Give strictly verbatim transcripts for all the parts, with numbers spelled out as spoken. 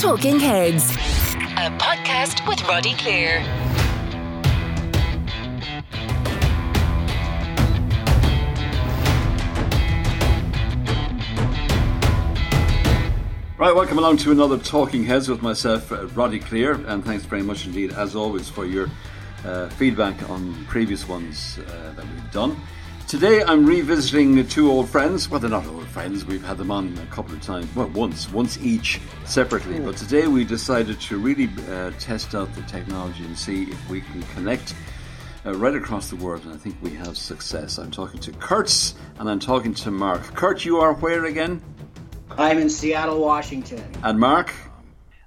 Talking Heads, a podcast with Roddie Cleere. Right, welcome along to another Talking Heads with myself, Roddie Cleere, and thanks very much indeed, as always, for your uh, feedback on previous ones uh, that we've done. Today I'm revisiting two old friends. Well, they're not old friends, we've had them on a couple of times, well, once, once each separately. But today we decided to really uh, test out the technology and see if we can connect uh, right across the world, and I think we have success. I'm talking to Kurtz and I'm talking to Mark. Kurt, you are where again? I'm in Seattle, Washington. And Mark?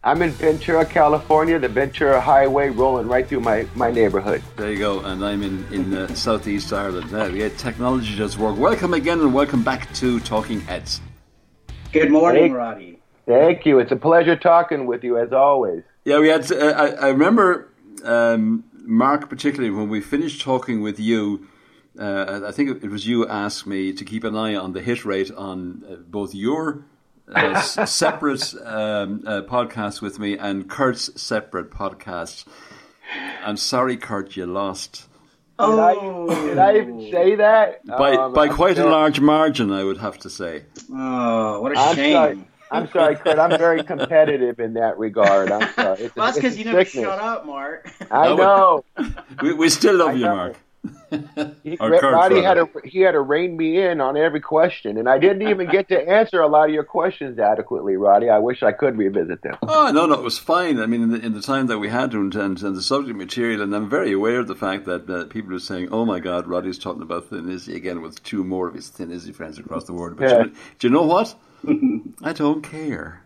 I'm in Ventura, California, the Ventura Highway rolling right through my, my neighborhood. There you go, and I'm in, in uh, Southeast Ireland. Yeah, yeah, technology does work. Welcome again and welcome back to Talking Heads. Good morning, thank, Roddie. Thank you. It's a pleasure talking with you, as always. Yeah, we had. To, uh, I, I remember, um, Mark, particularly, when we finished talking with you, uh, I think it was you asked me to keep an eye on the hit rate on uh, both your Uh, separate um, uh, podcast with me and Kurt's separate podcast. I'm sorry, Kurt, you lost. Oh, did I, did I even say that? By um, by quite I'm a large margin, I would have to say. Oh, what a I'm shame! Sorry. I'm sorry, Kurt. I'm very competitive in that regard. I'm sorry. It's well, a, that's because you never shut up, Mark. I know. we we still love I you, know. Mark. he, Roddy had to, he had to rein me in on every question, and I didn't even get to answer a lot of your questions adequately, Roddy. I wish I could revisit them. Oh, no, no, it was fine. I mean, in the, in the time that we had and, and, and the subject material, and I'm very aware of the fact that uh, people are saying, oh, my God, Roddy's talking about Thin Lizzy again with two more of his Thin Lizzy friends across the world. But yeah. do, you, do you know what? I don't care.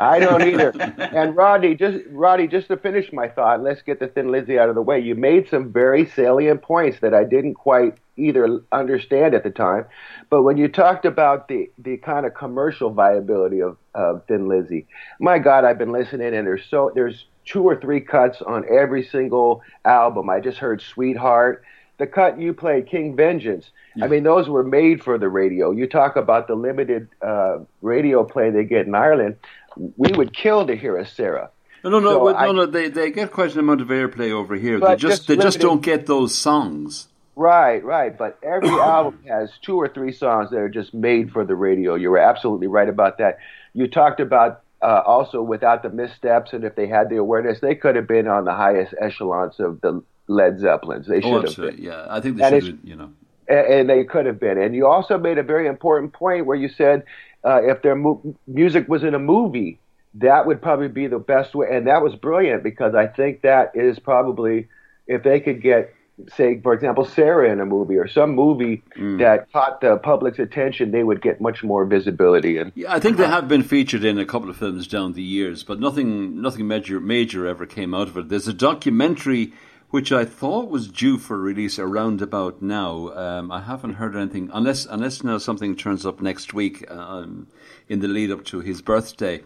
I don't either. And Roddy, just Roddy, just to finish my thought, let's get the Thin Lizzy out of the way. You made some very salient points that I didn't quite either understand at the time. But when you talked about the, the kind of commercial viability of, of Thin Lizzy, my God, I've been listening, and there's so there's two or three cuts on every single album. I just heard Sweetheart. The cut you played, King Vengeance, yeah. I mean, those were made for the radio. You talk about the limited uh, radio play they get in Ireland. We would kill to hear a Sarah. No, no, no, so no, I, no. They they get quite an amount of airplay over here. They just, just they limited, just don't get those songs. Right, right. But every album has two or three songs that are just made for the radio. You were absolutely right about that. You talked about uh, also without the missteps, and if they had the awareness, they could have been on the highest echelons of the Led Zeppelins. They should oh, have been. Yeah, I think they should. You know, and, and they could have been. And you also made a very important point where you said, Uh, if their mu- music was in a movie, that would probably be the best way. And that was brilliant because I think that is probably, if they could get, say, for example, Sarah in a movie or some movie mm. that caught the public's attention, they would get much more visibility. And yeah, I think they have been featured in a couple of films down the years, but nothing nothing major, major ever came out of it. There's a documentary which I thought was due for release around about now. Um, I haven't heard anything, unless unless now something turns up next week um, in the lead up to his birthday.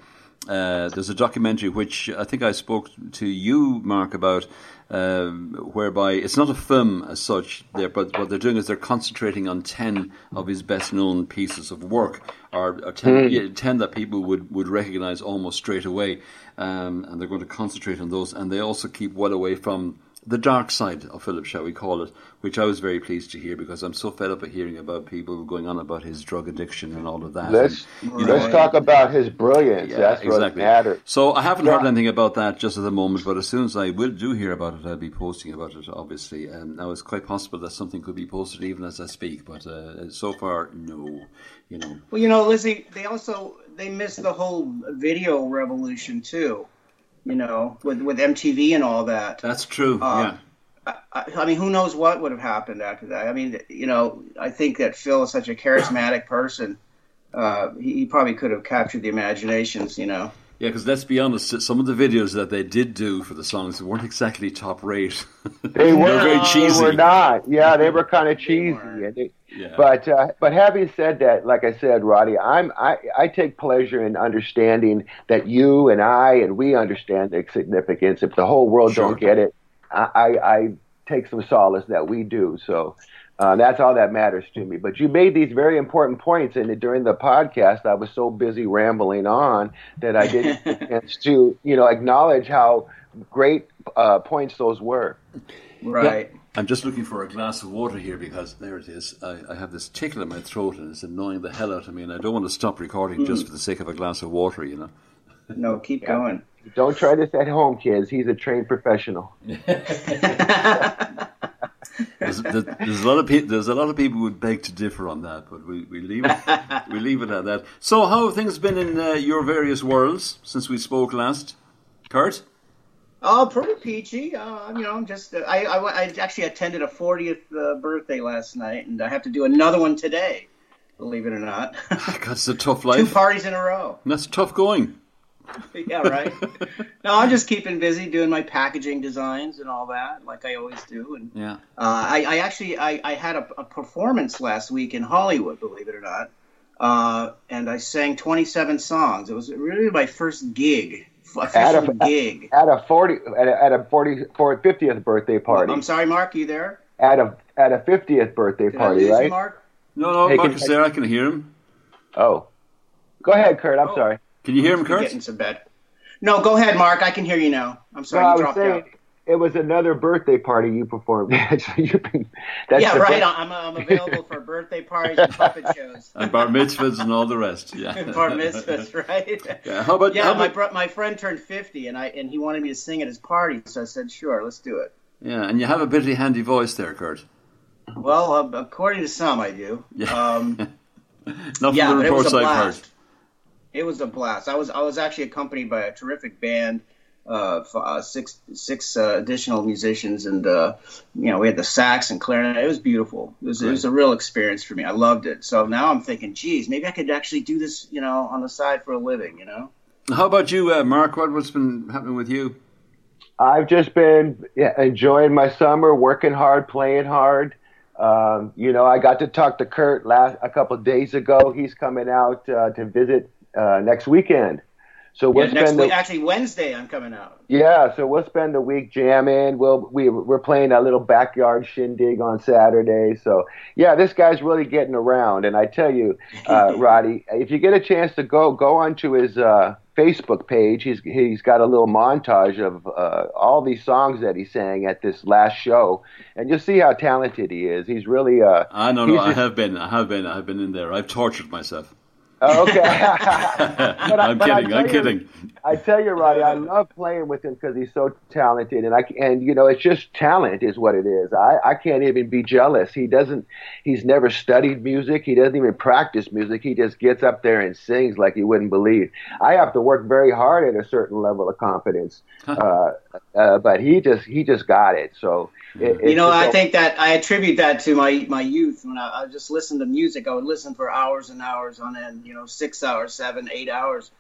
Uh, there's a documentary which I think I spoke to you, Mark, about, um, whereby it's not a film as such, there, but what they're doing is they're concentrating on ten of his best-known pieces of work, or, or ten, mm. yeah, ten that people would, would recognize almost straight away, um, and they're going to concentrate on those, and they also keep well away from the dark side of Philip, shall we call it, which I was very pleased to hear because I'm so fed up of hearing about people going on about his drug addiction and all of that. Let's, and, you know, let's talk about his brilliance. Yeah, That's exactly. what matters. So I haven't yeah. heard anything about that just at the moment, but as soon as I will do hear about it, I'll be posting about it, obviously. Um, now, it's quite possible that something could be posted even as I speak, but uh, so far, no. You know. Well, you know, Lizzie, they also they missed the whole video revolution, too. You know, with, with M T V and all that. That's true, um, yeah. I, I mean, who knows what would have happened after that. I mean, you know, I think that Phil is such a charismatic person. Uh, he, he probably could have captured the imaginations, you know. Yeah, because let's be honest, some of the videos that they did do for the songs weren't exactly top rate. They were, very cheesy. They were not. Yeah, they were kind of cheesy. They yeah. But uh, but having said that, like I said, Roddy, I'm I, I take pleasure in understanding that you and I and we understand the significance. If the whole world sure. don't get it, I, I, I take some solace that we do. So Uh, that's all that matters to me. But you made these very important points, and during the podcast, I was so busy rambling on that I didn't get a chance to, you know, acknowledge how great uh, points those were. Right. Yeah. I'm just looking for a glass of water here because there it is. I, I have this tickle in my throat and it's annoying the hell out of me, and I don't want to stop recording mm. just for the sake of a glass of water, you know. No, keep yeah. going. Don't try this at home, kids. He's a trained professional. There's, there's a lot of pe- there's a lot of people who would beg to differ on that, but we, we leave it we leave it at that. So, how have things been in uh, your various worlds since we spoke last, Kurt? Oh, pretty peachy. Uh, you know, I'm just uh, I, I I actually attended a fortieth uh, birthday last night, and I have to do another one today. Believe it or not, that's a tough life. Two parties in a row. And that's tough going. Yeah, right. No, I'm just keeping busy doing my packaging designs and all that, like I always do. And yeah, uh, I, I actually I, I had a, a performance last week in Hollywood, believe it or not, uh, and I sang twenty-seven songs. It was really my first gig, official at a, gig at a forty at a, at a forty for fiftieth birthday party. I'm sorry, Mark, are you there? At a at a fiftieth birthday Did party, I lose right? You, Mark? No, no, hey, Mark is I, there. I can hear him. Oh, go ahead, Kurt. I'm oh. sorry. Can you hear him, Kurt? Getting some bed. No, go ahead, Mark. I can hear you now. I'm sorry, no, you dropped out. It was another birthday party you performed at. So you've been, that's yeah, right. I'm, I'm available for birthday parties and puppet shows. And bar mitzvahs and all the rest. Yeah. And bar mitzvahs, right? Yeah, how about, yeah how my, about... my friend turned fifty, and I and he wanted me to sing at his party, so I said, sure, let's do it. Yeah, and you have a pretty handy voice there, Kurt. Well, uh, according to some, I do. Yeah. Um, Not from yeah, the reports I've heard. It was a blast. I was I was actually accompanied by a terrific band, uh, for, uh, six six uh, additional musicians, and uh, you know we had the sax and clarinet. It was beautiful. It was, it was a real experience for me. I loved it. So now I'm thinking, geez, maybe I could actually do this, you know, on the side for a living, you know. How about you, uh, Mark? What, what's been happening with you? I've just been yeah, enjoying my summer, working hard, playing hard. Um, you know, I got to talk to Kurt last a couple of days ago. He's coming out uh, to visit. Uh, next weekend, so we'll yeah, next spend the, week, actually Wednesday I'm coming out. Yeah, so we'll spend the week jamming. We'll we we're playing a little backyard shindig on Saturday. So yeah, this guy's really getting around. And I tell you, uh, Roddie, if you get a chance to go go onto his uh, Facebook page, he's he's got a little montage of uh, all these songs that he sang at this last show, and you'll see how talented he is. He's really. Uh, I know. No, I have been. I have been. I have been in there. I've tortured myself. Okay. but I, I'm but kidding. I'm you, kidding. I tell you, Roddie, I love playing with him because he's so talented, and I and you know it's just talent is what it is. I, I can't even be jealous. He doesn't. He's never studied music. He doesn't even practice music. He just gets up there and sings like you wouldn't believe. I have to work very hard at a certain level of confidence, uh, uh, but he just he just got it. So. It, you know, I think that I attribute that to my, my youth. When I, I just listened to music, I would listen for hours and hours on end, you know, six hours, seven, eight hours.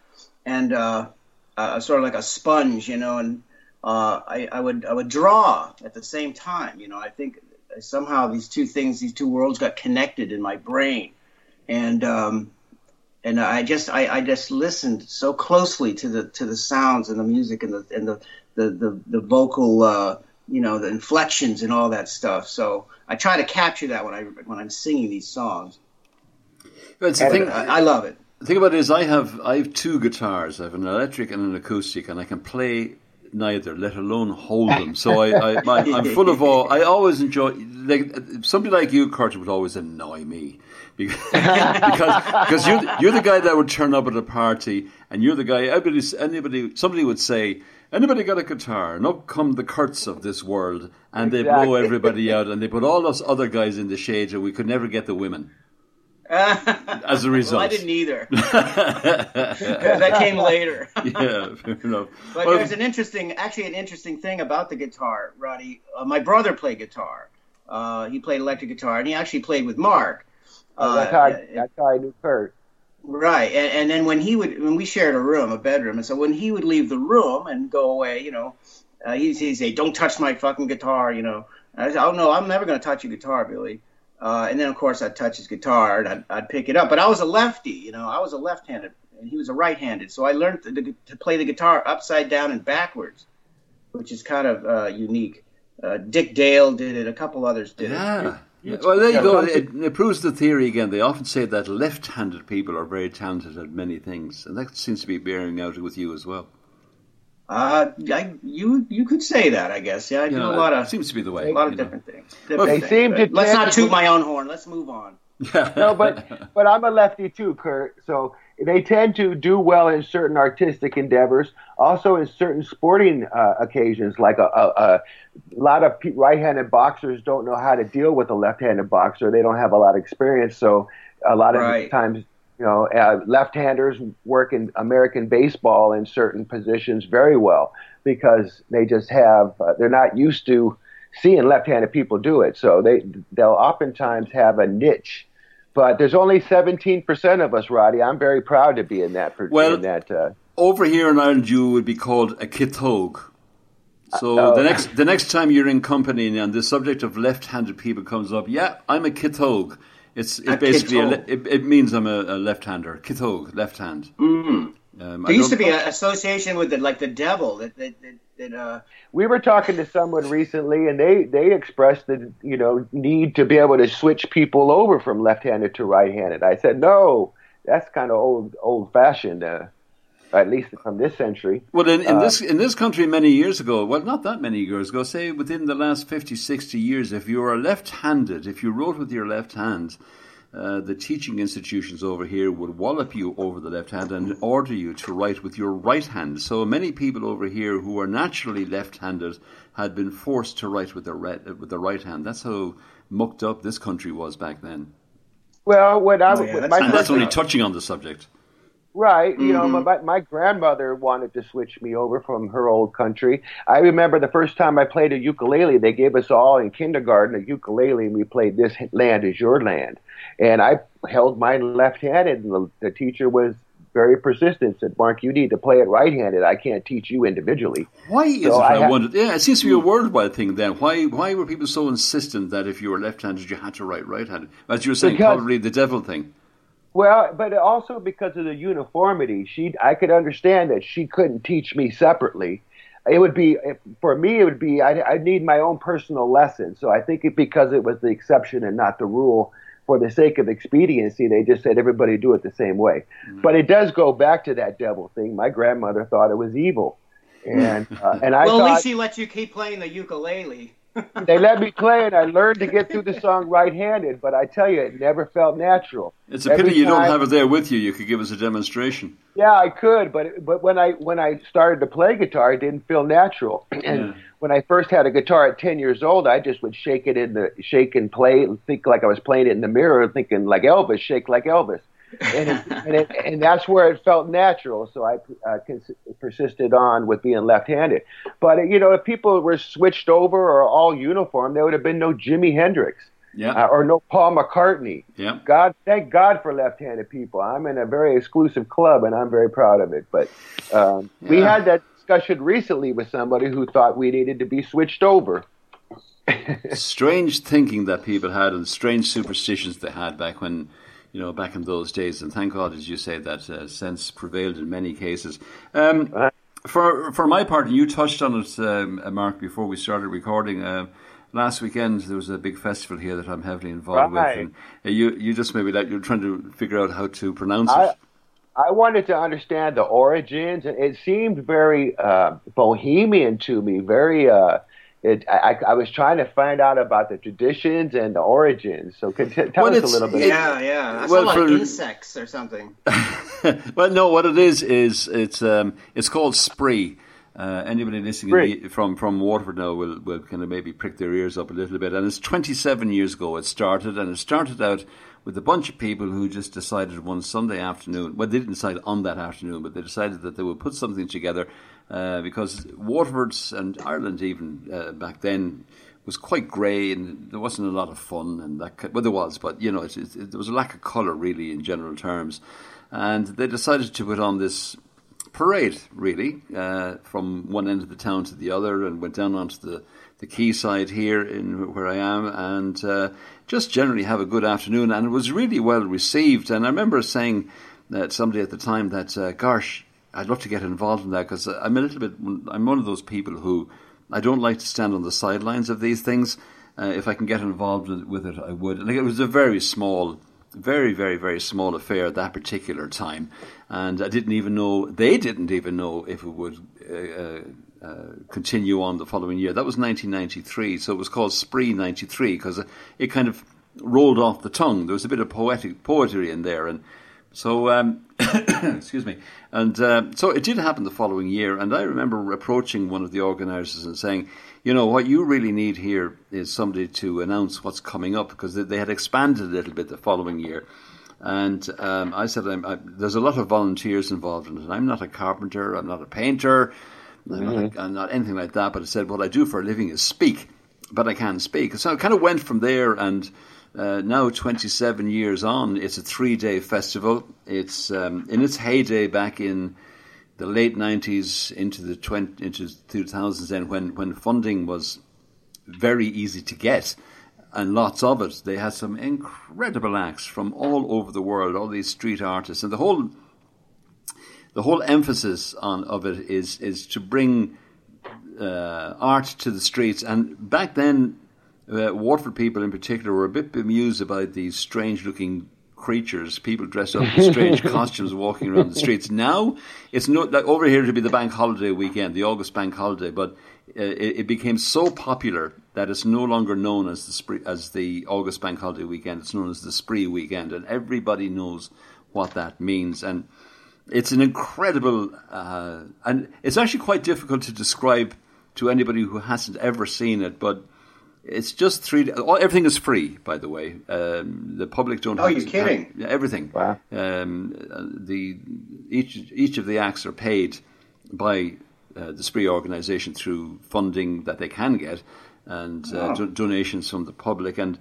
And uh, uh, sort of like a sponge, you know, and uh, I, I would I would draw at the same time. You know, I think somehow these two things, these two worlds got connected in my brain. And um, and I just I, I just listened so closely to the to the sounds and the music and the and the, the, the, the vocal uh you know, the inflections and all that stuff. So I try to capture that when, I, when I'm singing these songs. But the thing, I, I love it. The thing about it is I have, I have two guitars. I have an electric and an acoustic, and I can play neither, let alone hold them. So I, I, my, I'm full of awe. I always enjoy... Like, somebody like you, Kurt, would always annoy me. Because, because, because you're, you're the guy that would turn up at a party, and you're the guy... Everybody, anybody, somebody would say... Anybody got a guitar? And up come the Kurtz of this world, and they exactly. blow everybody out, and they put all us other guys in the shade, and we could never get the women. As a result, well, I didn't either. That came later. Yeah, fair enough. But well, there's an interesting, actually, an interesting thing about the guitar, Roddie. Uh, my brother played guitar. Uh, he played electric guitar, and he actually played with Mark. Uh, that's, how I, that's how I knew Kurt. Right, and, and then when he would, when we shared a room, a bedroom, and so when he would leave the room and go away, you know, uh, he'd, he'd say, "Don't touch my fucking guitar," you know. And I said, "Oh no, I'm never going to touch your guitar, Billy." Uh, and then of course I'd touch his guitar and I'd, I'd pick it up, but I was a lefty, you know, I was a left-handed, and he was a right-handed, so I learned to, to, to play the guitar upside down and backwards, which is kind of uh, unique. Uh, Dick Dale did it, a couple others did yeah. it. It's, well, there you go. It, it proves the theory again. They often say that left-handed people are very talented at many things, and that seems to be bearing out with you as well. Uh, I, you you could say that, I guess. Yeah, I you do know, a lot of seems to be the way. A lot of different know. things. Different they things, seem to let's not toot my own horn. Let's move on. No, but but I'm a lefty too, Kurt. So they tend to do well in certain artistic endeavors, also in certain sporting uh, occasions. Like a, a, a lot of right-handed boxers don't know how to deal with a left-handed boxer. They don't have a lot of experience, so a lot of right. times. You know, uh, left-handers work in American baseball in certain positions very well because they just have uh, – they're not used to seeing left-handed people do it. So they, they'll oftentimes have a niche. But there's only seventeen percent of us, Roddie. I'm very proud to be in that. Well, in that, uh, over here in Ireland, you would be called a kithogue. So uh, oh. the next the next time you're in company and the subject of left-handed people comes up, yeah, I'm a kithogue. It's it a basically a le- it, it means I'm a, a left-hander. Kithogue, left hand. Mm. Um, there I used to be an association with the, like the devil. That, that, that, that, uh... We were talking to someone recently, and they, they expressed the you know need to be able to switch people over from left-handed to right-handed. I said no, that's kind of old old-fashioned. Uh, at least from this century. Well, in, in uh, this in this country many years ago, well, not that many years ago, say within the last fifty, sixty years, if you were left-handed, if you wrote with your left hand, uh, the teaching institutions over here would wallop you over the left hand and order you to write with your right hand. So many people over here who are naturally left-handed had been forced to write with their right, with their right hand. That's how mucked up this country was back then. Well, when I oh, yeah, when my and that's only touching on the subject. Right, you mm-hmm. know, my, my grandmother wanted to switch me over from her old country. I remember the first time I played a ukulele, they gave us all in kindergarten a ukulele, and we played This Land Is Your Land. And I held mine left-handed, and the, the teacher was very persistent, said, Mark, you need to play it right-handed. I can't teach you individually. Why is so it, I, I wondered? Yeah, it seems to be a worldwide thing then. Why Why were people so insistent that if you were left-handed, you had to write right-handed? As you were saying, because, probably the devil thing. Well, but also because of the uniformity, she I could understand that she couldn't teach me separately. It would be, for me, it would be, I I'd need my own personal lesson. So I think it, because it was the exception and not the rule, for the sake of expediency, they just said everybody do it the same way. Mm-hmm. But it does go back to that devil thing. My grandmother thought it was evil. And, uh, and I well, thought, at least she let you keep playing the ukulele. They let me play, and I learned to get through the song right-handed. But I tell you, it never felt natural. It's a Every pity you time, don't have it there with you. You could give us a demonstration. Yeah, I could, but but when I when I started to play guitar, it didn't feel natural. And yeah. when I first had a guitar at ten years old, I just would shake it in the shake and play, and think like I was playing it in the mirror, thinking like Elvis, shake like Elvis. and it, and, it, and that's where it felt natural. So I uh, cons- persisted on with being left-handed. But you know, if people were switched over or all uniform, there would have been no Jimi Hendrix, yeah, uh, or no Paul McCartney. Yeah. God, thank God for left-handed people. I'm in a very exclusive club, and I'm very proud of it. But um, yeah. we had that discussion recently with somebody who thought we needed to be switched over. Strange thinking that people had, and strange superstitions they had back when. You know, back in those days, and thank God, as you say, that uh, sense prevailed in many cases. Um, for for my part, and you touched on it, um, Mark, before we started recording. Uh, last weekend, there was a big festival here that I'm heavily involved right. with, and uh, you you just maybe like you're trying to figure out how to pronounce I, it. I wanted to understand the origins, and it seemed very uh, bohemian to me. Very. Uh, It, I, I was trying to find out about the traditions and the origins. So could t- tell well, us a little bit. Yeah, yeah. That's well, like for, insects or something. Well, no, what it is is it's um, it's called Spraoi. Uh, anybody listening in the, from from Waterford now will will kind of maybe prick their ears up a little bit. And it's twenty-seven years ago it started, and it started out with a bunch of people who just decided one Sunday afternoon. Well, they didn't decide on that afternoon, but they decided that they would put something together. Uh, because Waterford and Ireland, even uh, back then, was quite grey, and there wasn't a lot of fun, and that well, there was, but you know, it, it, it, there was a lack of colour, really, in general terms. And they decided to put on this parade, really, uh, from one end of the town to the other, and went down onto the, the quayside here, in where I am, and uh, just generally have a good afternoon. And it was really well received. And I remember saying that somebody at the time that, uh, gosh. I'd love to get involved in that because I'm a little bit, I'm one of those people who I don't like to stand on the sidelines of these things. Uh, if I can get involved with, with it, I would. Like, it was a very small, very, very, very small affair at that particular time. And I didn't even know, they didn't even know if it would uh, uh, continue on the following year. That was nineteen ninety-three, so it was called Spraoi ninety-three, because it kind of rolled off the tongue. There was a bit of poetic poetry in there, and so, um, excuse me, and uh, so it did happen the following year, and I remember approaching one of the organisers and saying, you know, what you really need here is somebody to announce what's coming up, because they, they had expanded a little bit the following year. And um, I said, I'm, I, there's a lot of volunteers involved in it, and I'm not a carpenter, I'm not a painter, I'm, mm-hmm. not, a, I'm not anything like that, but I said, what I do for a living is speak, but I can speak. So I kind of went from there, and... Uh, now, twenty-seven years on, it's a three-day festival. It's um, in its heyday back in the late nineties into the twenty into two thousands, and when when funding was very easy to get and lots of it. They had some incredible acts from all over the world, all these street artists, and the whole the whole emphasis on of it is is to bring uh, art to the streets. And back then, Uh, Waterford people in particular were a bit bemused about these strange-looking creatures, people dressed up in strange costumes walking around the streets. Now, it's not like over here to be the bank holiday weekend, the August bank holiday, but uh, it, it became so popular that it's no longer known as the Spraoi, as the August bank holiday weekend. It's known as the Spraoi weekend, and everybody knows what that means. And it's an incredible, uh, and it's actually quite difficult to describe to anybody who hasn't ever seen it, but. It's just three. Everything is free, by the way. Um, the public don't. Oh, have you're to, kidding! Have, everything. Wow. Um, the each each of the acts are paid by uh, the Spraoi organisation through funding that they can get and uh, wow. do, donations from the public and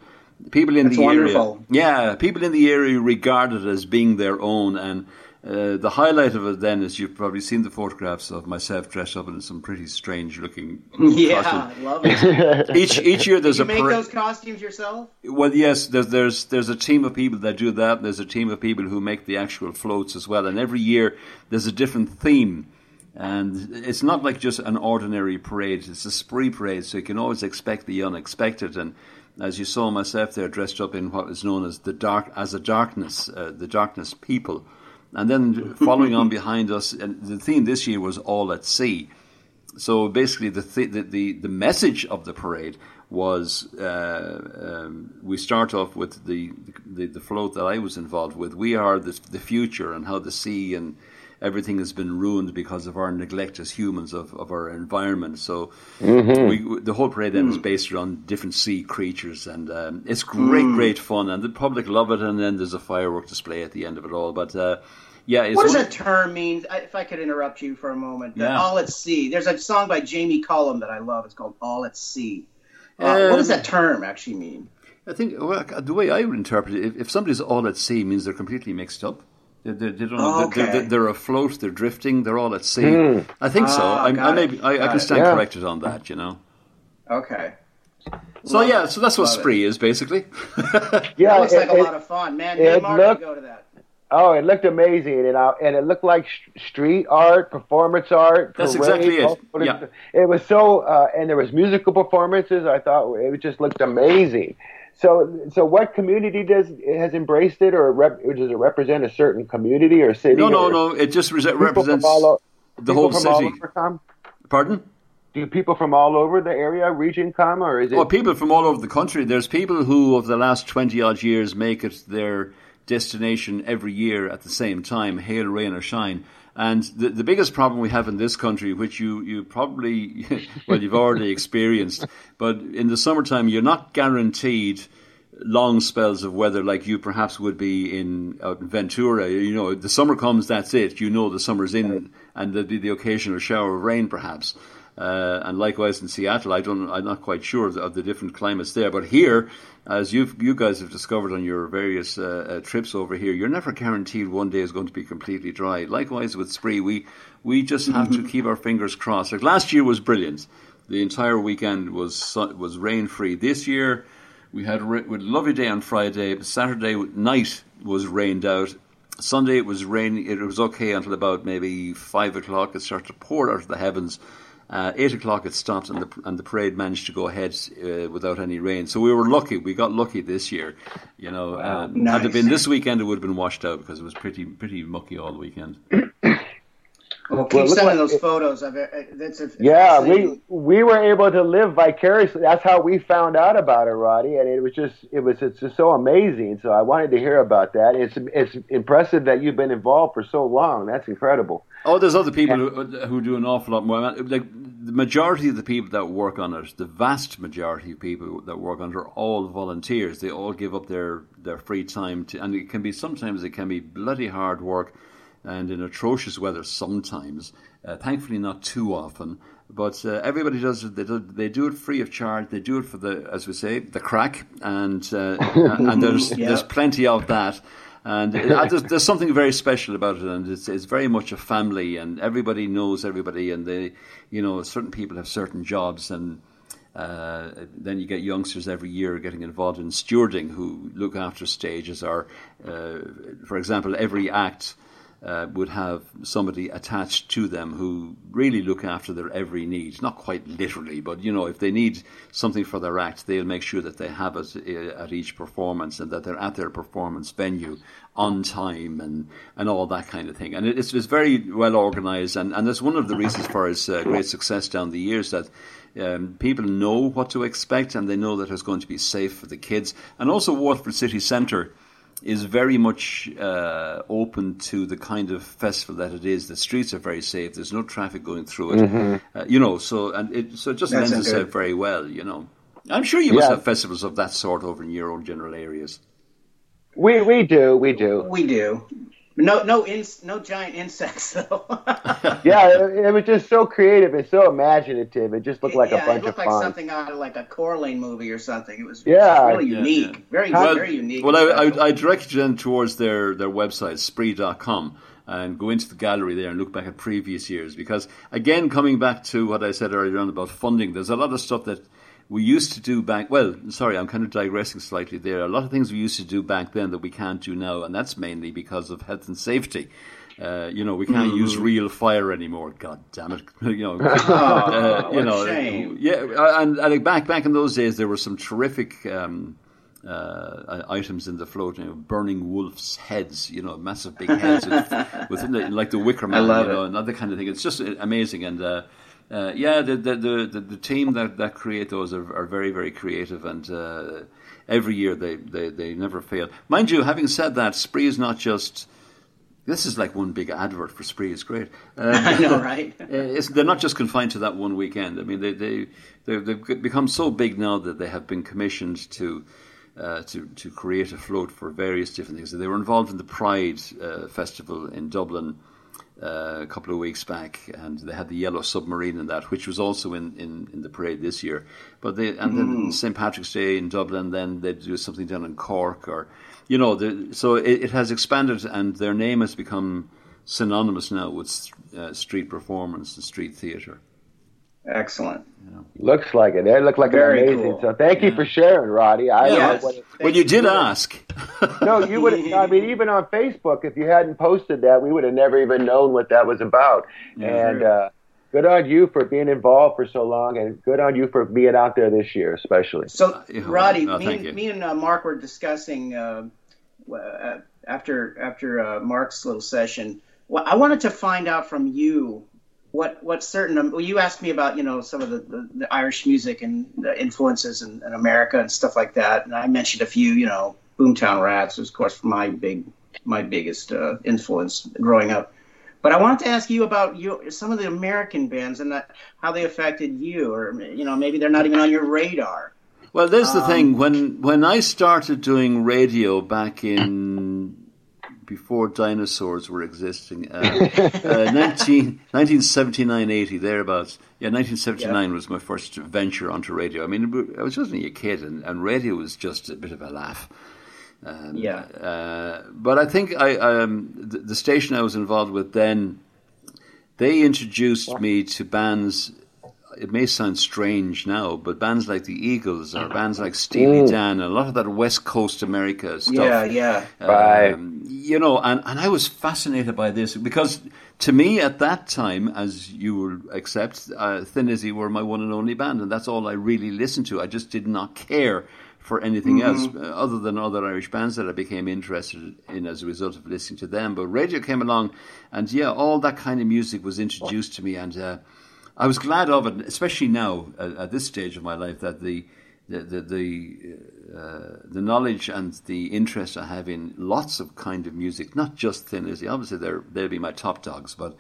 people in That's the wonderful. area. Yeah, people in the area regard it as being their own. And uh, the highlight of it then is you've probably seen the photographs of myself dressed up in some pretty strange looking yeah, costumes. Yeah, love it. Each each year there's Did you a make par- those costumes yourself? Well, yes, there's there's there's a team of people that do that. There's a team of people who make the actual floats as well. And every year there's a different theme. And it's not like just an ordinary parade. It's a Spraoi parade, so you can always expect the unexpected. And as you saw myself there dressed up in what is known as the dark as a darkness, uh, the darkness people. And then following on behind us, and the theme this year was All at Sea. So basically the th- the, the, the message of the parade was, uh, um, we start off with the, the, the float that I was involved with. We are the, the future and how the sea and everything has been ruined because of our neglect as humans of, of our environment. So mm-hmm. we, the whole parade then mm. is based around different sea creatures, and um, it's great, mm. great fun, and the public love it, and then there's a firework display at the end of it all. But uh, yeah, it's what does that term mean? If I could interrupt you for a moment, yeah. All at Sea. There's a song by Jamie Cullum that I love. It's called All at Sea. Uh, um, what does that term actually mean? I think well, the way I would interpret it, if, if somebody's all at sea, means they're completely mixed up. They, they, they don't know. Okay. They're, they're afloat. They're drifting. They're all at sea. Mm. I think so. Oh, I, I may. Be, I, I can stand yeah. corrected on that. You know. Okay. So Love yeah. It. So that's what Love Spraoi it. is basically. Yeah, it looks it, like a it, lot of fun, man. It, it looked, go to that. Oh, it looked amazing, and I, and it looked like sh- street art, performance art. That's exactly it. Yeah. It was so, uh, and there was musical performances. I thought it just looked amazing. So, so what community does has embraced it, or, rep, or does it represent a certain community or city? No, no, no. It just re- represents all, the whole from city. All over Pardon? Do people from all over the area, region, come, or is it? Oh, people from all over the country. There's people who, over the last twenty odd years, make it their destination every year at the same time, hail, rain, or shine. And the, the biggest problem we have in this country, which you, you probably, well, you've already experienced, but in the summertime, you're not guaranteed long spells of weather like you perhaps would be in out in Ventura. You know, the summer comes, that's it. You know the summer's in, and there'll be the occasional shower of rain perhaps. Uh, and likewise in Seattle, I don't, I'm not quite sure of the, of the different climates there. But here, as you you guys have discovered on your various uh, uh, trips over here, you're never guaranteed one day is going to be completely dry. Likewise with Spraoi, we we just have mm-hmm. to keep our fingers crossed. Like last year was brilliant; the entire weekend was was rain free. This year, we had a lovely day on Friday, but Saturday night was rained out. Sunday it was rain. It was okay until about maybe five o'clock. It started to pour out of the heavens. Uh, eight o'clock it stopped, and the and the parade managed to go ahead uh, without any rain. So we were lucky. We got lucky this year, you know. Wow, um, nice. Had it been this weekend, it would have been washed out because it was pretty pretty mucky all weekend. Well, keep well, sending those it, photos. Of it. That's a, yeah, we we were able to live vicariously. That's how we found out about it, Roddie, and it was just it was it's just so amazing. So I wanted to hear about that. It's it's impressive that you've been involved for so long. That's incredible. Oh, there's other people who, who do an awful lot more. Like the majority of the people that work on it, the vast majority of people that work on it are all volunteers. They all give up their, their free time to, and it can be sometimes it can be bloody hard work, and in atrocious weather sometimes. Uh, thankfully, not too often. But uh, everybody does it. They do, they do it free of charge. They do it for the, as we say, the crack, and uh, and there's yeah. there's plenty of that. And it, uh, there's, there's something very special about it, and it's, it's very much a family, and everybody knows everybody, and they, you know, certain people have certain jobs, and uh, then you get youngsters every year getting involved in stewarding who look after stages, or, uh, for example, every act uh, would have somebody attached to them who really look after their every need, not quite literally, but, you know, if they need something for their act, they'll make sure that they have it at each performance and that they're at their performance venue on time and, and all that kind of thing. And it's, it's very well organised, and, and that's one of the reasons for its uh, great success down the years, that um, people know what to expect and they know that it's going to be safe for the kids. And also Waterford City Centre is very much uh, open to the kind of festival that it is. The streets are very safe. There's no traffic going through it. Mm-hmm. Uh, you know, so and it so it just lends itself very well, you know. I'm sure you yeah. must have festivals of that sort over in your own general areas. We we do, we do. We do. No no in, no giant insects, though. yeah, it, it was just so creative and so imaginative. It just looked like it, yeah, a bunch of fun. Yeah, it looked like fun. Something out of like a Coraline movie or something. It was, yeah, it was really yeah, unique. Yeah. Very, well, very unique. Well, I, I, I directed them towards their, their website, Spraoi dot com, and go into the gallery there and look back at previous years. Because, again, coming back to what I said earlier on about funding, there's a lot of stuff that we used to do back, well, sorry, I'm kind of digressing slightly there. A lot of things we used to do back then that we can't do now, and that's mainly because of health and safety. Uh, you know, we can't mm. use real fire anymore. God damn it! You know, uh, you know, shame. yeah. And, and back back in those days, there were some terrific um, uh, items in the float. You know, burning wolves' heads. You know, massive big heads with, within the, like the Wicker Man. I love you know, it. And that kind of thing. It's just amazing. And uh, Uh, yeah, the the, the the team that, that create those are, are very, very creative, and uh, every year they, they, they never fail. Mind you, having said that, Spraoi is not just... This is like one big advert for Spraoi. It's great. Um, I know, right? It's, they're not just confined to that one weekend. I mean, they, they, they, they've become so big now that they have been commissioned to... Uh, to, to create a float for various different things. They were involved in the Pride uh, Festival in Dublin Uh, a couple of weeks back, and they had the Yellow Submarine in that, which was also in, in, in the parade this year. But they and then mm. Saint Patrick's Day in Dublin, then they do something down in Cork, or you know, the, so it, it has expanded, and their name has become synonymous now with uh, street performance and street theatre. Excellent. Yeah. Looks like it. It looked like very amazing. Cool. So thank yeah. you for sharing, Roddie. I yes. love what it, well, you did ask. No, you would. I mean, even on Facebook, if you hadn't posted that, we would have never even known what that was about. Yeah, and uh, good on you for being involved for so long, and good on you for being out there this year, especially. So, Roddie, oh, me, and, me and uh, Mark were discussing uh, uh, after after uh, Mark's little session. Well, I wanted to find out from you. What what certain well you asked me about you know some of the, the, the Irish music and the influences in, in America and stuff like that, and I mentioned a few, you know Boomtown Rats was of course my big my biggest uh, influence growing up, but I wanted to ask you about your, some of the American bands and that, how they affected you, or you know maybe they're not even on your radar. Well, there's the um, thing when when I started doing radio back in. Before dinosaurs were existing, uh, uh, nineteen seventy-nine eighty, thereabouts. Yeah, nineteen seventy-nine yeah. was my first venture onto radio. I mean, I was just a kid, and, and radio was just a bit of a laugh. Um, yeah. Uh, but I think I, um, the, the station I was involved with then, they introduced yeah. me to bands. It may sound strange now, but bands like the Eagles or bands like Steely Dan and a lot of that West Coast America stuff. Yeah, yeah. Um, you know, and, and I was fascinated by this because to me at that time, as you will accept, uh, Thin Lizzy were my one and only band, and that's all I really listened to. I just did not care for anything mm-hmm. else, other than other Irish bands that I became interested in as a result of listening to them. But radio came along, and yeah, all that kind of music was introduced to me, and uh, I was glad of it, especially now, uh, at this stage of my life, that the the the the, uh, the knowledge and the interest I have in lots of kind of music, not just Thin Lizzy. Obviously, they're, they'll be my top dogs, but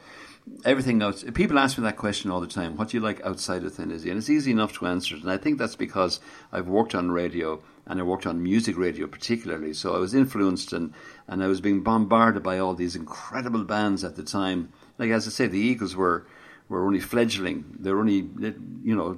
everything else. People ask me that question all the time, what do you like outside of Thin Lizzy? And it's easy enough to answer it, and I think that's because I've worked on radio, and I worked on music radio particularly, so I was influenced, and, and I was being bombarded by all these incredible bands at the time. Like, as I say, the Eagles were were only fledgling. They were only, you know,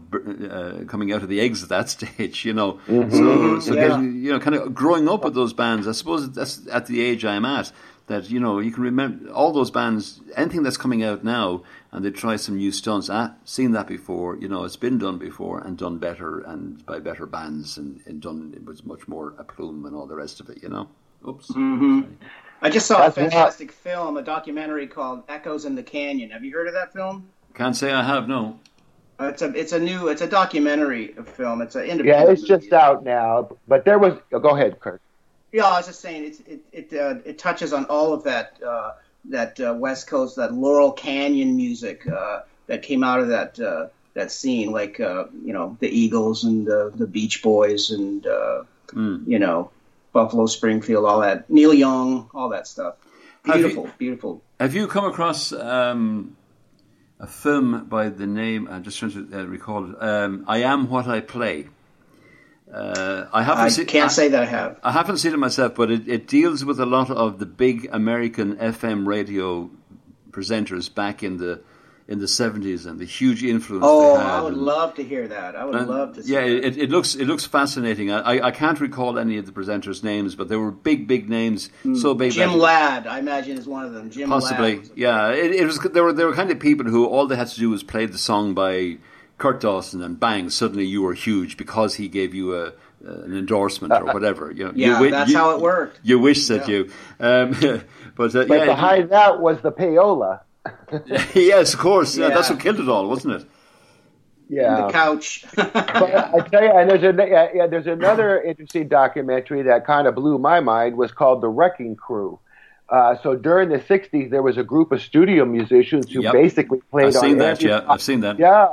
uh, coming out of the eggs at that stage, you know. Mm-hmm. So, so yeah. you know, kind of growing up with those bands, I suppose that's at the age I'm at, that, you know, you can remember all those bands, anything that's coming out now, and they try some new stunts. Ah, seen that before, you know, it's been done before and done better and by better bands and, and done it was much more a plume and all the rest of it, you know. Oops. Mm-hmm. I just saw that's a fantastic not... film, a documentary called Echoes in the Canyon. Have you heard of that film? Can't say I have, no. Uh, it's a it's a new it's a documentary film. It's an independent. Yeah, it's just movie. Out now. But there was oh, go ahead, Kirk. Yeah, I was just saying it's, it it uh, it touches on all of that uh, that uh, West Coast, that Laurel Canyon music uh, that came out of that uh, that scene, like uh, you know, the Eagles and the, the Beach Boys and uh, mm. you know, Buffalo Springfield, all that, Neil Young, all that stuff. Beautiful, have you, beautiful. Have you come across Um... a film by the name, I'm just trying to uh, recall it, um, I Am What I Play. Uh, I haven't I see, can't I, say that I have. I haven't seen it myself, but it, it deals with a lot of the big American F M radio presenters back in the in the seventies and the huge influence oh, they had. Oh, I would and, love to hear that. I would and, love to see yeah, that. Yeah, it, it, looks, it looks fascinating. I, I, I can't recall any of the presenters' names, but they were big, big names. Mm. So big. Jim Ladd, I imagine, is one of them. Jim Possibly, Ladd. yeah. It, it was, there were, there were kind of people who all they had to do was play the song by Kurt Dawson, and bang, suddenly you were huge because he gave you a... an endorsement or whatever. You know, yeah, you, that's you, how it worked. You wish that yeah. you... Um, but uh, but yeah, behind it, that was the payola. Yes, of course. Yeah. Yeah, that's what killed it all, wasn't it? Yeah, and the couch. But I tell you, and there's a, yeah, there's another interesting documentary that kind of blew my mind. Was called The Wrecking Crew. Uh, so during the sixties, there was a group of studio musicians who yep. basically played. I've on seen that. Yeah, pop. I've seen that. Yeah,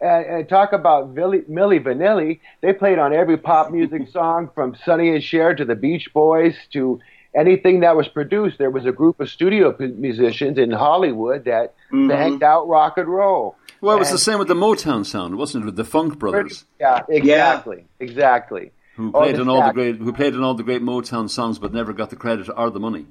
and, and talk about Milli, Milli Vanilli. They played on every pop music song from Sonny and Cher to the Beach Boys to anything that was produced. There was a group of studio musicians in Hollywood that mm-hmm. banged out rock and roll. Well, it was and, the same with the Motown sound, wasn't it? With the Funk Brothers. Yeah, exactly, yeah. exactly. Who played on all the great, who played on all the great Motown songs, but never got the credit or the money.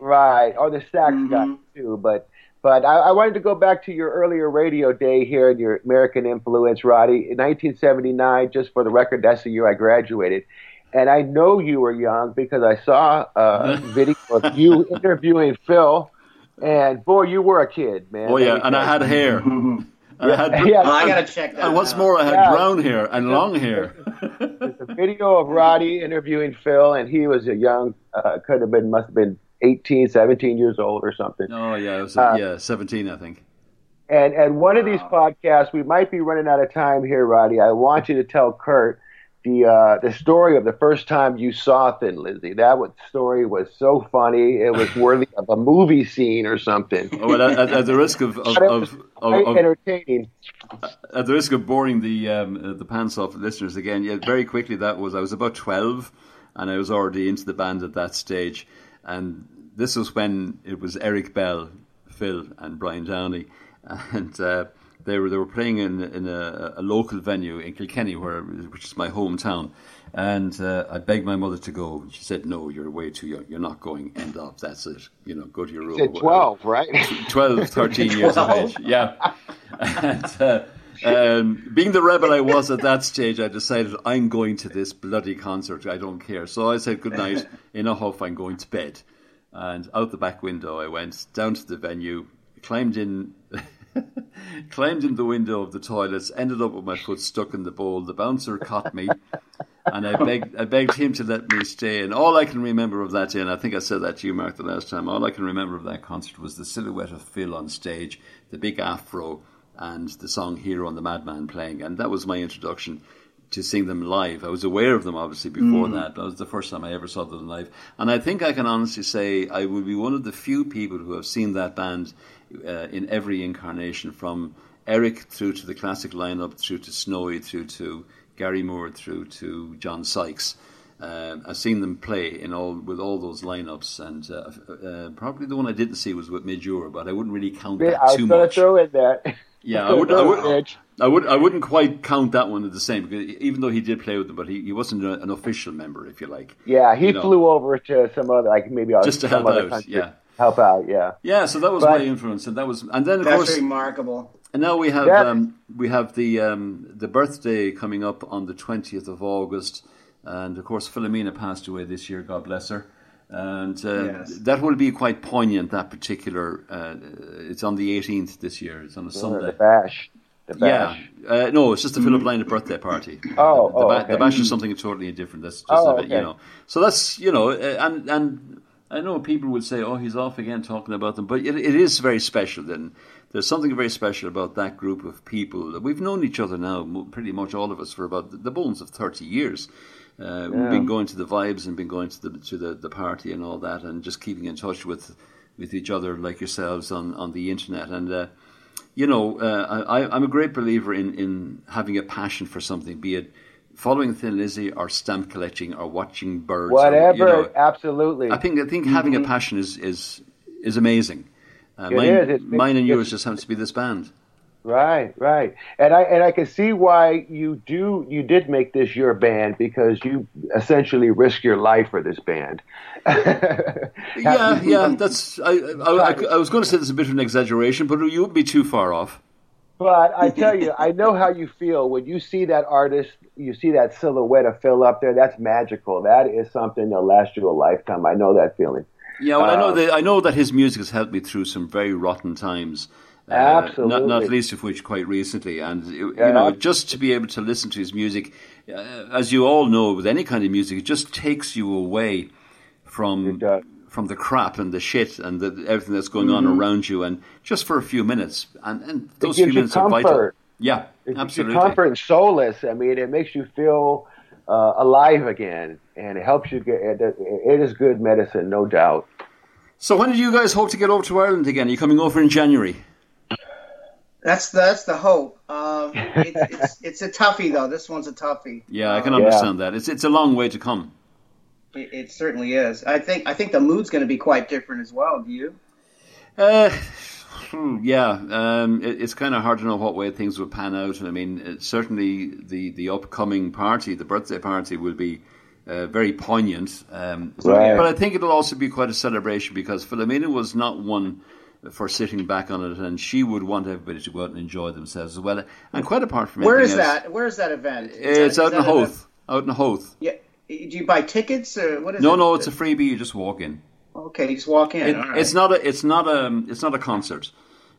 Right, or the Stax mm-hmm. guy too. But but I, I wanted to go back to your earlier radio day here and your American influence, Roddie. In nineteen seventy-nine, just for the record, that's the year I graduated. And I know you were young because I saw a video of you interviewing Phil, and boy, you were a kid, man. Oh yeah, and I had hair. Mm-hmm. And yeah. I had, yeah. and, I gotta check that. And what's out. more, I had yeah. brown hair and long hair. There's a video of Roddie interviewing Phil, and he was a young, uh, could have been, must have been eighteen, seventeen years old or something. Oh yeah, it was, uh, yeah, seventeen, I think. And and one wow. of these podcasts, we might be running out of time here, Roddie. I want you to tell Kurt the uh, the story of the first time you saw Thin Lizzy. That was, story was so funny. It was worthy of a movie scene or something. Oh, well, at, at the risk of, of, of, of, of entertaining, at the risk of boring the um, the pants off listeners again, yeah, very quickly, that was I was about twelve, and I was already into the band at that stage. And this was when it was Eric Bell, Phil, and Brian Downey, and Uh, They were they were playing in in a, a local venue in Kilkenny, where which is my hometown, and uh, I begged my mother to go. She said, "No, you're way too young. You're not going. End up. That's it. You know, go to your room." She said twelve, right? twelve, thirteen twelve? Years of age. Yeah. And uh, um, being the rebel I was at that stage, I decided I'm going to this bloody concert. I don't care. So I said good night. In a huff, I'm going to bed. And out the back window I went down to the venue, climbed in. Climbed in the window of the toilets, ended up with my foot stuck in the bowl. The bouncer caught me and I begged, I begged him to let me stay. And all I can remember of that day, and I think I said that to you, Mark, the last time, all I can remember of that concert was the silhouette of Phil on stage, the big afro, and the song Hero and the Madman playing. And that was my introduction to seeing them live. I was aware of them, obviously, before mm. that, but it was the first time I ever saw them live. And I think I can honestly say I would be one of the few people who have seen that band uh, in every incarnation, from Eric through to the classic lineup, through to Snowy, through to Gary Moore, through to John Sykes. Uh, I've seen them play in all with all those lineups, and uh, uh, probably the one I didn't see was with Midure, but I wouldn't really count that I too much. I was going to throw in that. Yeah, I would, I would, I would, I wouldn't quite count that one as the same, because even though he did play with them, but he, he wasn't a, an official member, if you like. Yeah, he you know. flew over to some other, like maybe just to help out. Country. Yeah, help out. Yeah, yeah. So that was but, my influence, and that was, and then of that's course remarkable. And now we have yeah. um, we have the um, the birthday coming up on the twentieth of August, and of course Filomena passed away this year. God bless her. And uh, yes. that will be quite poignant, that particular, uh, it's on the eighteenth this year, it's on a yeah, Sunday. The bash. The bash. Yeah, uh, no, it's just the Philip Lynott birthday party. Oh, the, the, oh ba- okay. the bash is something totally different, that's just oh, a bit, okay. you know. So that's, you know, and and I know people would say, oh, he's off again talking about them, but it, it is very special then. There's something very special about that group of people. We've known each other now, pretty much all of us, for about the bones of thirty years. Uh, yeah. We've been going to the vibes and been going to the to the, the party and all that, and just keeping in touch with, with each other like yourselves on, on the internet. And uh, you know, uh, I, I'm a great believer in, in having a passion for something, be it following Thin Lizzy or stamp collecting or watching birds, whatever. Or, you know, absolutely, I think I think mm-hmm. having a passion is is is amazing. Uh, it mine, is. It mine and yours just happens to be this band. Right, right, and I and I can see why you do you did make this your band, because you essentially risk your life for this band. yeah, yeah, that's I I, I I was going to say this is a bit of an exaggeration, but you wouldn't be too far off. But I tell you, I know how you feel when you see that artist, you see that silhouette of Phil up there. That's magical. That is something that'll last you a lifetime. I know that feeling. Yeah, well, um, I know that I know that his music has helped me through some very rotten times. Uh, Absolutely. Not, not least of which quite recently, and you yeah. know, just to be able to listen to his music, uh, as you all know, with any kind of music, it just takes you away from from the crap and the shit and the, everything that's going mm-hmm. on around you, and just for a few minutes, and, and those few minutes comfort. are vital. Yeah, it absolutely. Gives you comfort and solace. I mean, it makes you feel uh, alive again, and it helps you get. It is good medicine, no doubt. So, when did you guys hope to get over to Ireland again? Are you coming over in January? That's the, that's the hope. Um, it's, it's it's a toughie though. This one's a toughie. Yeah, I can understand yeah. that. It's it's a long way to come. It, it certainly is. I think I think the mood's going to be quite different as well. Do you? Uh, yeah. Um, it, it's kind of hard to know what way things will pan out. I mean, it, certainly the, the upcoming party, the birthday party, will be uh, very poignant. Um, right. But I think it'll also be quite a celebration, because Filomena was not one for sitting back on it, and she would want everybody to go out and enjoy themselves as well. And quite apart from where is else, that? Where is that event? Is it's that, out in Howth. Out in Howth. Yeah. Do you buy tickets or what is no, it? No, no, it's a freebie. You just walk in. Okay, you just walk in. It, right. It's not a. It's not a. It's not a concert.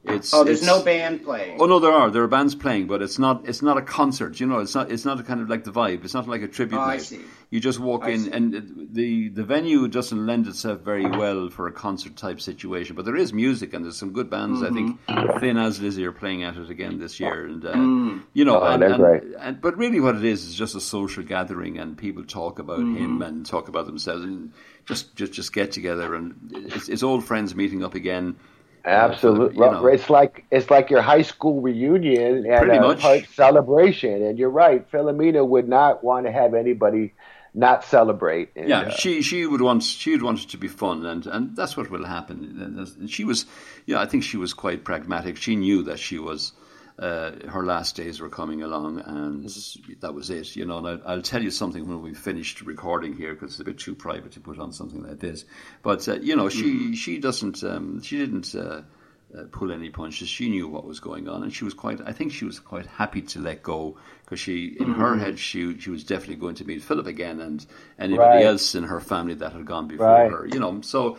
It's, oh, there's it's, no band playing. Oh no, there are. There are bands playing, but it's not. It's not a concert. You know, it's not. It's not a kind of like the vibe. It's not like a tribute. Oh, night. I see. You just walk I in, see. and the the venue doesn't lend itself very well for a concert type situation. But there is music, and there's some good bands. Mm-hmm. I think Thin Lizzy are playing at it again this year, and uh, mm. you know, oh, and, and, right. and but really, what it is is just a social gathering, and people talk about mm. him and talk about themselves, and just just just get together, and it's, it's old friends meeting up again. Absolutely, uh, it's like it's like your high school reunion and a uh, celebration. And you're right, Filomena would not want to have anybody not celebrate. And, yeah, uh, she she would want she would want it to be fun, and, and that's what will happen. And she was, yeah, you know, I think she was quite pragmatic. She knew that she was uh, her last days were coming along, and that was it. You know, and I'll, I'll tell you something when we finished recording here, because it's a bit too private to put on something like this. But uh, you know, she she doesn't um, she didn't uh, uh, pull any punches. She knew what was going on, and she was quite. I think she was quite happy to let go, because she, in mm-hmm. her head, she she was definitely going to meet Philip again and anybody right. else in her family that had gone before right. her. You know, so.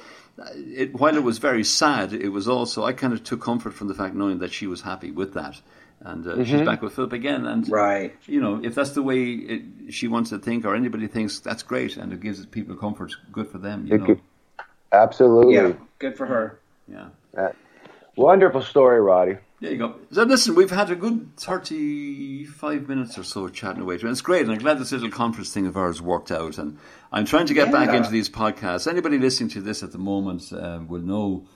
it, while it was very sad, it was also, I kind of took comfort from the fact knowing that she was happy with that. And uh, mm-hmm. she's back with Philip again. And, right. you know, if that's the way it, she wants to think, or anybody thinks, that's great. And it gives people comfort. Good for them, you it know. Could, absolutely. Yeah, good for her. Yeah. Uh, wonderful story, Roddie. There you go. So listen, we've had a good thirty-five minutes or so chatting away. It's great, and I'm glad this little conference thing of ours worked out. And I'm trying to get yeah. back into these podcasts. Anybody listening to this at the moment uh, will know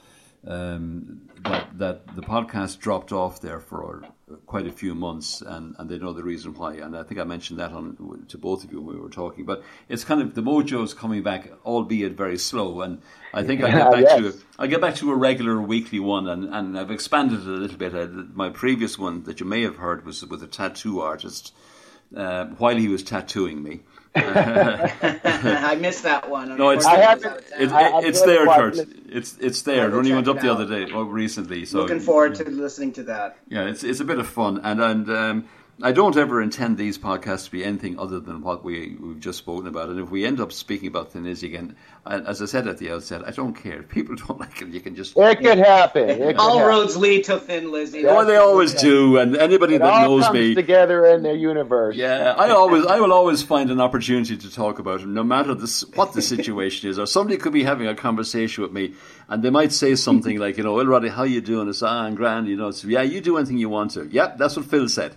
um, that, that the podcast dropped off there for quite a few months, and, and they know the reason why. And I think I mentioned that on to both of you when we were talking. But it's kind of the mojo's coming back, albeit very slow. And I think I get back yes. to I get back to a regular weekly one, and, and I've expanded it a little bit. I, my previous one that you may have heard was with a tattoo artist uh, while he was tattooing me. I missed that one. No, it's I haven't, it, it, it's there, Kurt. It's it's there. It only went up the other day, or recently. So looking forward to listening to that. Yeah, it's it's a bit of fun, and and. Um, I don't ever intend these podcasts to be anything other than what we, we've just spoken about. And if we end up speaking about Thin Lizzy again, I, as I said at the outset, I don't care. If people don't like it, you can just... It could happen. It could all happen. Roads lead to Thin Lizzy. Oh, they always do. And anybody it that all knows comes me... together in their universe. Yeah, I always, I will always find an opportunity to talk about it, no matter the, what the situation is. Or somebody could be having a conversation with me, and they might say something like, you know, well, Roddie, how you doing? It's, ah, I'm grand. You know, it's, yeah, you do anything you want to. Yep, that's what Phil said.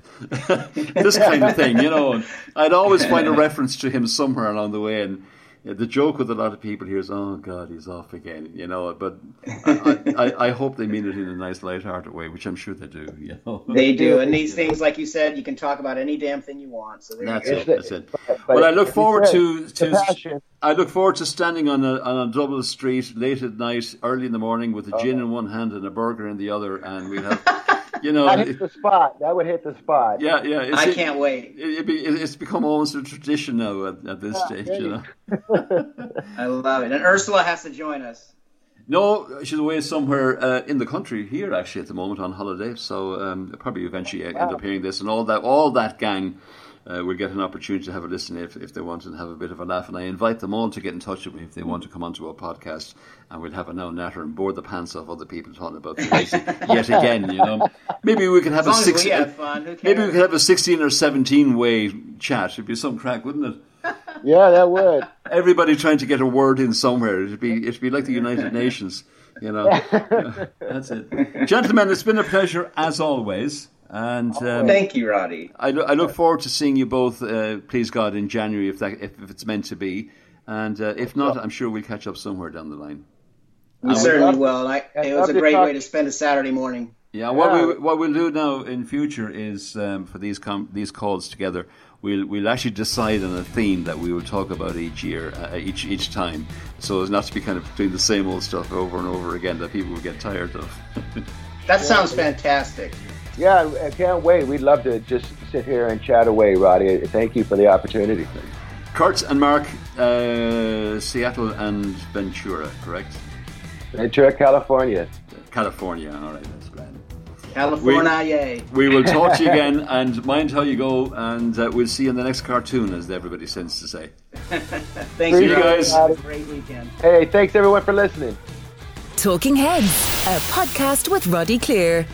This kind of thing, you know. I'd always find a reference to him somewhere along the way, and the joke with a lot of people here is, "Oh God, he's off again," you know. But I, I, I hope they mean it in a nice, light-hearted way, which I'm sure they do. You know, they do. And these things, like you said, you can talk about any damn thing you want. So that's it. That's it. But, but well, I look forward to to I look forward to standing on a on a double street late at night, early in the morning, with a oh. gin in one hand and a burger in the other, and we have. You know, that hit the spot. That would hit the spot. Yeah, yeah. It's, I can't it, wait. It, it be, it's become almost a tradition now at, at this yeah, stage. Really. You know, I love it. And Ursula has to join us. No, she's away somewhere uh, in the country here, actually, at the moment on holiday. So um, probably eventually wow. end up hearing this, and all that. All that gang uh, will get an opportunity to have a listen if, if they want and have a bit of a laugh. And I invite them all to get in touch with me if they want to come onto our podcast. And we'll have a now natter and bore the pants off other people talking about Thin Lizzy yet again, you know. Maybe we can have a six, we have fun, maybe we could have a sixteen or seventeen way chat. It'd be some crack, wouldn't it? Yeah, that would. Everybody trying to get a word in somewhere. It'd be it'd be like the United Nations, you know. That's it, gentlemen. It's been a pleasure as always. And um, thank you, Roddie. I, I look forward to seeing you both. Uh, please God, in January, if that if, if it's meant to be, and uh, if not, I'm sure we'll catch up somewhere down the line. We and certainly we will. I, it was a great way to spend a Saturday morning. Yeah, what yeah. we what we'll do now in future is um, for these com- these calls together, we'll we'll actually decide on a theme that we will talk about each year, uh, each each time, so as not to be kind of doing the same old stuff over and over again that people will get tired of. That sounds fantastic. Yeah, I can't wait. We'd love to just sit here and chat away, Roddie. Thank you for the opportunity. Kurt and Mark, uh, Seattle and Ventura, correct? Ventura, California. California, all right, that's grand. California, we, yay. We will talk to you again, and mind how you go, and uh, we'll see you in the next cartoon, as everybody seems to say. Thanks, you guys. Have a great weekend. Hey, thanks, everyone, for listening. Talking Heads, a podcast with Roddie Cleere.